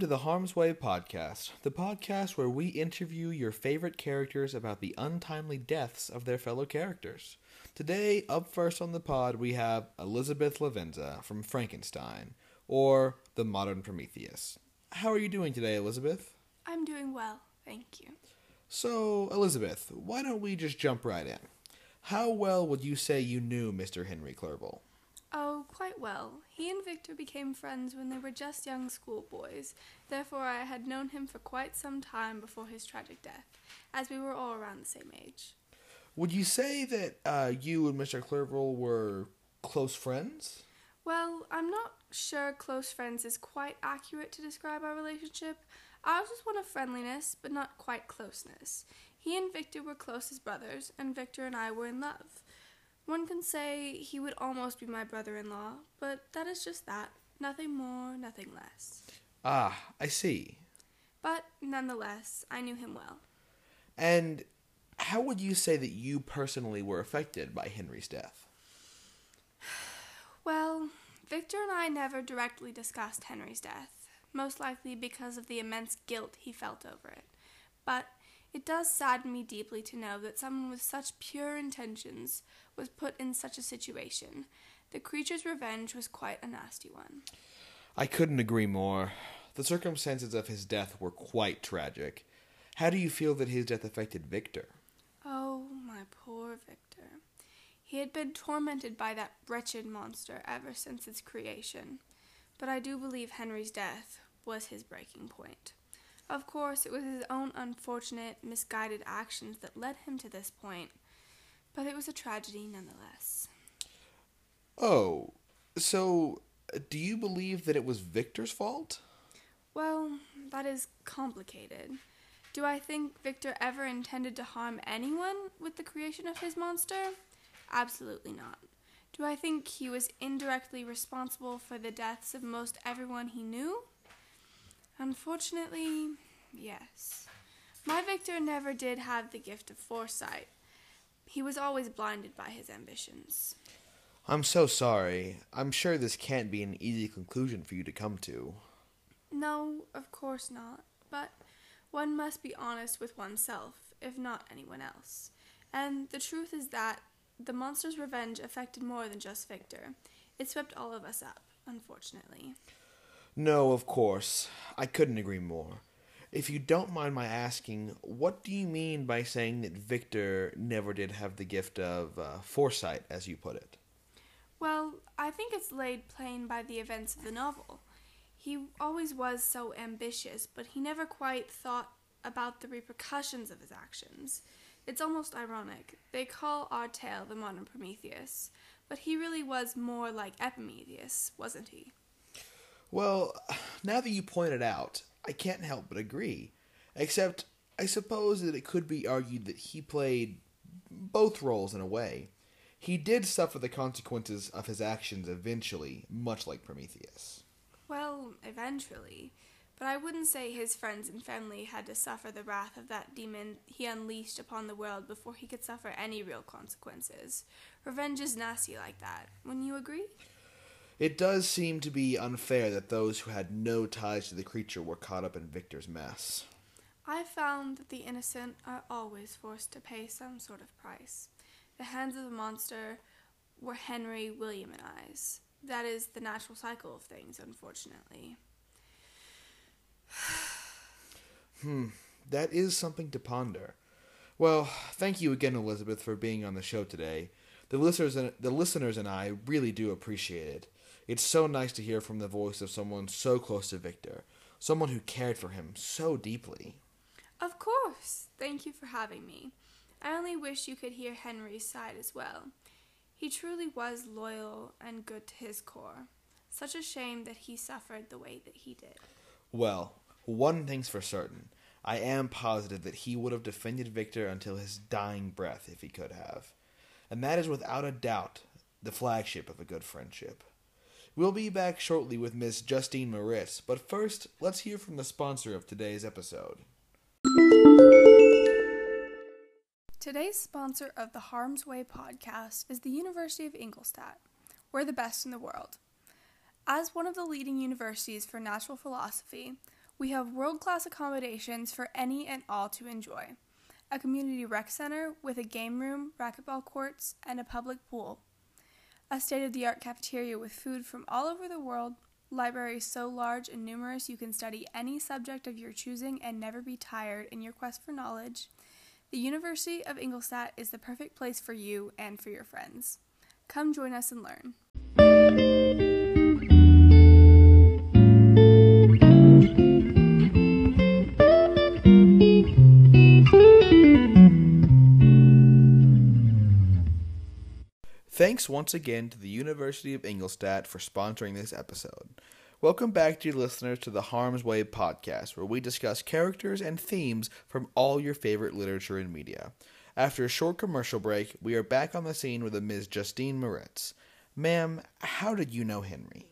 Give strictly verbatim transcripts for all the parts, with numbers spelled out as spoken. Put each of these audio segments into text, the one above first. Welcome to the Harmsway Podcast, the podcast where we interview your favorite characters about the untimely deaths of their fellow characters. Today, up first on the pod, we have Elizabeth Lavenza from Frankenstein, or the Modern Prometheus. How are you doing today, Elizabeth? I'm doing well, thank you. So, Elizabeth, why don't we just jump right in? How well would you say you knew Mister Henry Clerval? Oh, quite well. He and Victor became friends when they were just young schoolboys. Therefore, I had known him for quite some time before his tragic death, as we were all around the same age. Would you say that uh, you and Mister Clerval were close friends? Well, I'm not sure close friends is quite accurate to describe our relationship. Ours was one of friendliness, but not quite closeness. He and Victor were close as brothers, and Victor and I were in love. One can say he would almost be my brother-in-law, but that is just that. Nothing more, nothing less. Ah, I see. But nonetheless, I knew him well. And how would you say that you personally were affected by Henry's death? Well, Victor and I never directly discussed Henry's death, most likely because of the immense guilt he felt over it. But it does sadden me deeply to know that someone with such pure intentions was put in such a situation. The creature's revenge was quite a nasty one. I couldn't agree more. The circumstances of his death were quite tragic. How do you feel that his death affected Victor? Oh, my poor Victor. He had been tormented by that wretched monster ever since its creation. But I do believe Henry's death was his breaking point. Of course, it was his own unfortunate, misguided actions that led him to this point, but it was a tragedy nonetheless. Oh, so do you believe that it was Victor's fault? Well, that is complicated. Do I think Victor ever intended to harm anyone with the creation of his monster? Absolutely not. Do I think he was indirectly responsible for the deaths of most everyone he knew? Unfortunately, yes. My Victor never did have the gift of foresight. He was always blinded by his ambitions. I'm so sorry. I'm sure this can't be an easy conclusion for you to come to. No, of course not. But one must be honest with oneself, if not anyone else. And the truth is that the monster's revenge affected more than just Victor. It swept all of us up, unfortunately. No, of course. I couldn't agree more. If you don't mind my asking, what do you mean by saying that Victor never did have the gift of uh, foresight, as you put it? Well, I think it's laid plain by the events of the novel. He always was so ambitious, but he never quite thought about the repercussions of his actions. It's almost ironic. They call our tale the Modern Prometheus, but he really was more like Epimetheus, wasn't he? Well, now that you point it out, I can't help but agree. Except, I suppose that it could be argued that he played both roles in a way. He did suffer the consequences of his actions eventually, much like Prometheus. Well, eventually. But I wouldn't say his friends and family had to suffer the wrath of that demon he unleashed upon the world before he could suffer any real consequences. Revenge is nasty like that. Wouldn't you agree? It does seem to be unfair that those who had no ties to the creature were caught up in Victor's mess. I found that the innocent are always forced to pay some sort of price. The hands of the monster were Henry, William, and I's. That is the natural cycle of things, unfortunately. Hmm, that is something to ponder. Well, thank you again, Elizabeth, for being on the show today. The listeners and, the listeners and I really do appreciate it. It's so nice to hear from the voice of someone so close to Victor, someone who cared for him so deeply. Of course. Thank you for having me. I only wish you could hear Henry's side as well. He truly was loyal and good to his core. Such a shame that he suffered the way that he did. Well, one thing's for certain. I am positive that he would have defended Victor until his dying breath if he could have. And that is without a doubt the flagship of a good friendship. We'll be back shortly with Miss Justine Moritz, but first, let's hear from the sponsor of today's episode. Today's sponsor of the Harmsway Podcast is the University of Ingolstadt. We're the best in the world. As one of the leading universities for natural philosophy, We have world-class accommodations for any and all to enjoy. A community rec center with a game room, racquetball courts, and a public pool. A state-of-the-art cafeteria with food from all over the world. Libraries so large and numerous you can study any subject of your choosing and never be tired in your quest for knowledge. The University of Ingolstadt is the perfect place for you and for your friends. Come join us and learn. Thanks once again to the University of Ingolstadt for sponsoring this episode. Welcome back, dear listeners, to the Harmsway Podcast, where we discuss characters and themes from all your favorite literature and media. After a short commercial break, we are back on the scene with a Miz Justine Moritz. Ma'am, how did you know Henry?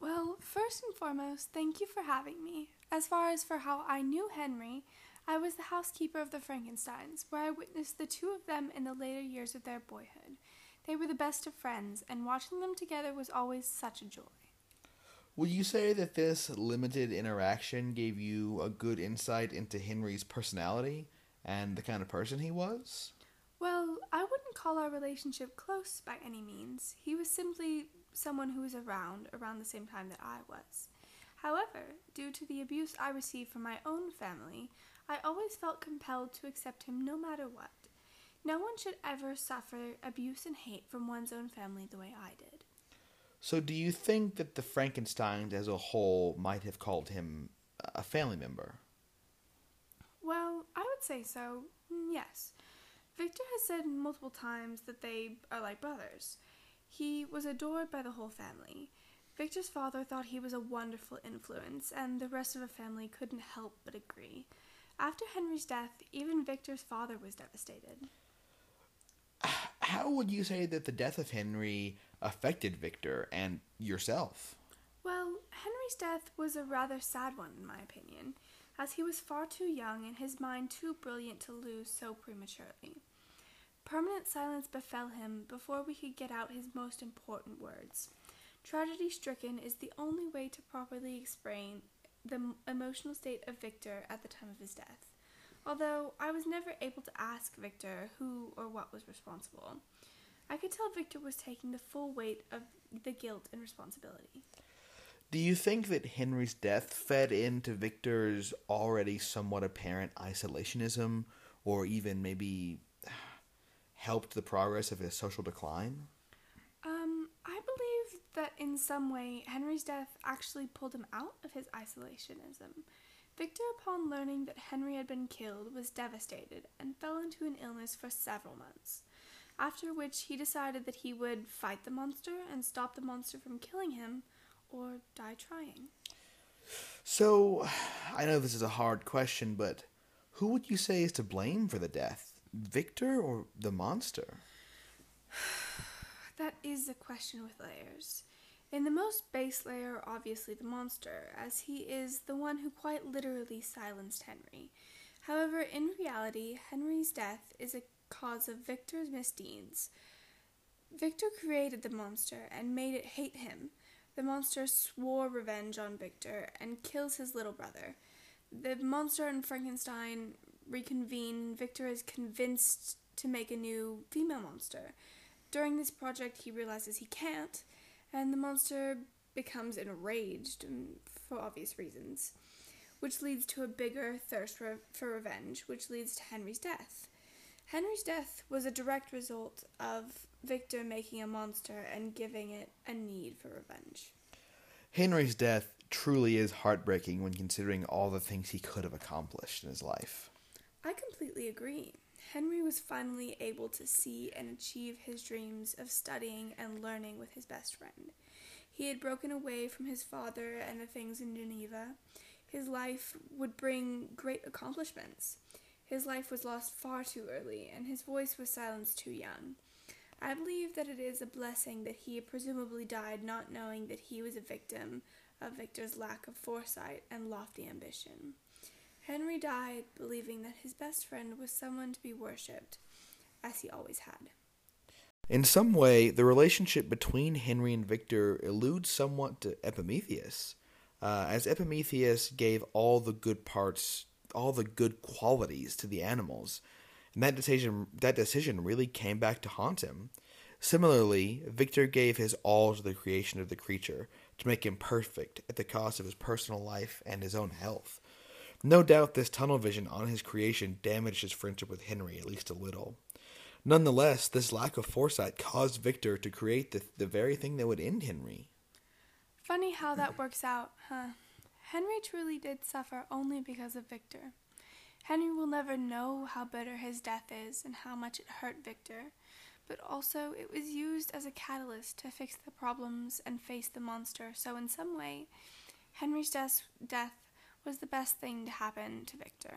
Well, first and foremost, thank you for having me. As far as for how I knew Henry, I was the housekeeper of the Frankensteins, where I witnessed the two of them in the later years of their boyhood. They were the best of friends, and watching them together was always such a joy. Would you say that this limited interaction gave you a good insight into Henry's personality and the kind of person he was? Well, I wouldn't call our relationship close by any means. He was simply someone who was around, around the same time that I was. However, due to the abuse I received from my own family, I always felt compelled to accept him no matter what. No one should ever suffer abuse and hate from one's own family the way I did. So do you think that the Frankensteins as a whole might have called him a family member? Well, I would say so, yes. Victor has said multiple times that they are like brothers. He was adored by the whole family. Victor's father thought he was a wonderful influence, and the rest of the family couldn't help but agree. After Henry's death, even Victor's father was devastated. How would you say that the death of Henry affected Victor and yourself? Well, Henry's death was a rather sad one, in my opinion, as he was far too young and his mind too brilliant to lose so prematurely. Permanent silence befell him before we could get out his most important words. Tragedy-stricken is the only way to properly explain the emotional state of Victor at the time of his death. Although I was never able to ask Victor who or what was responsible, I could tell Victor was taking the full weight of the guilt and responsibility. Do you think that Henry's death fed into Victor's already somewhat apparent isolationism, or even maybe helped the progress of his social decline? Um, I believe that in some way Henry's death actually pulled him out of his isolationism. Victor, upon learning that Henry had been killed, was devastated and fell into an illness for several months, after which he decided that he would fight the monster and stop the monster from killing him, or die trying. So, I know this is a hard question, but who would you say is to blame for the death? Victor or the monster? That is a question with layers. In the most base layer, obviously the monster, as he is the one who quite literally silenced Henry. However, in reality, Henry's death is a cause of Victor's misdeeds. Victor created the monster and made it hate him. The monster swore revenge on Victor and kills his little brother. The monster and Frankenstein reconvene. Victor is convinced to make a new female monster. During this project, he realizes he can't, and the monster becomes enraged, for obvious reasons, which leads to a bigger thirst re- for revenge, which leads to Henry's death. Henry's death was a direct result of Victor making a monster and giving it a need for revenge. Henry's death truly is heartbreaking when considering all the things he could have accomplished in his life. I completely agree. Henry was finally able to see and achieve his dreams of studying and learning with his best friend. He had broken away from his father and the things in Geneva. His life would bring great accomplishments. His life was lost far too early, and his voice was silenced too young. I believe that it is a blessing that he presumably died not knowing that he was a victim of Victor's lack of foresight and lofty ambition. Henry died believing that his best friend was someone to be worshipped, as he always had. In some way, the relationship between Henry and Victor alludes somewhat to Epimetheus, uh, as Epimetheus gave all the good parts, all the good qualities to the animals, and that decision, that decision really came back to haunt him. Similarly, Victor gave his all to the creation of the creature, to make him perfect at the cost of his personal life and his own health. No doubt this tunnel vision on his creation damaged his friendship with Henry at least a little. Nonetheless, this lack of foresight caused Victor to create the, the very thing that would end Henry. Funny how that works out, huh? Henry truly did suffer only because of Victor. Henry will never know how bitter his death is and how much it hurt Victor, but also it was used as a catalyst to fix the problems and face the monster, so in some way, Henry's death, death was the best thing to happen to Victor.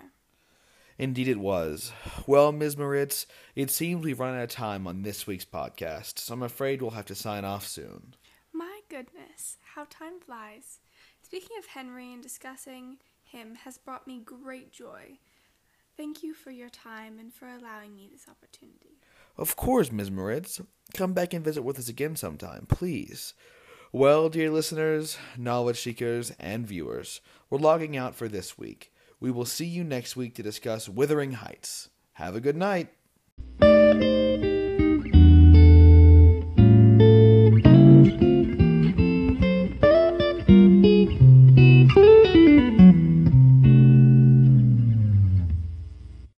Indeed it was. Well, Miz Moritz, it seems we've run out of time on this week's podcast, so I'm afraid we'll have to sign off soon. My goodness, how time flies. Speaking of Henry and discussing him has brought me great joy. Thank you for your time and for allowing me this opportunity. Of course, Miz Moritz. Come back and visit with us again sometime, please. Well, dear listeners, knowledge seekers, and viewers, we're logging out for this week. We will see you next week to discuss Withering Heights. Have a good night.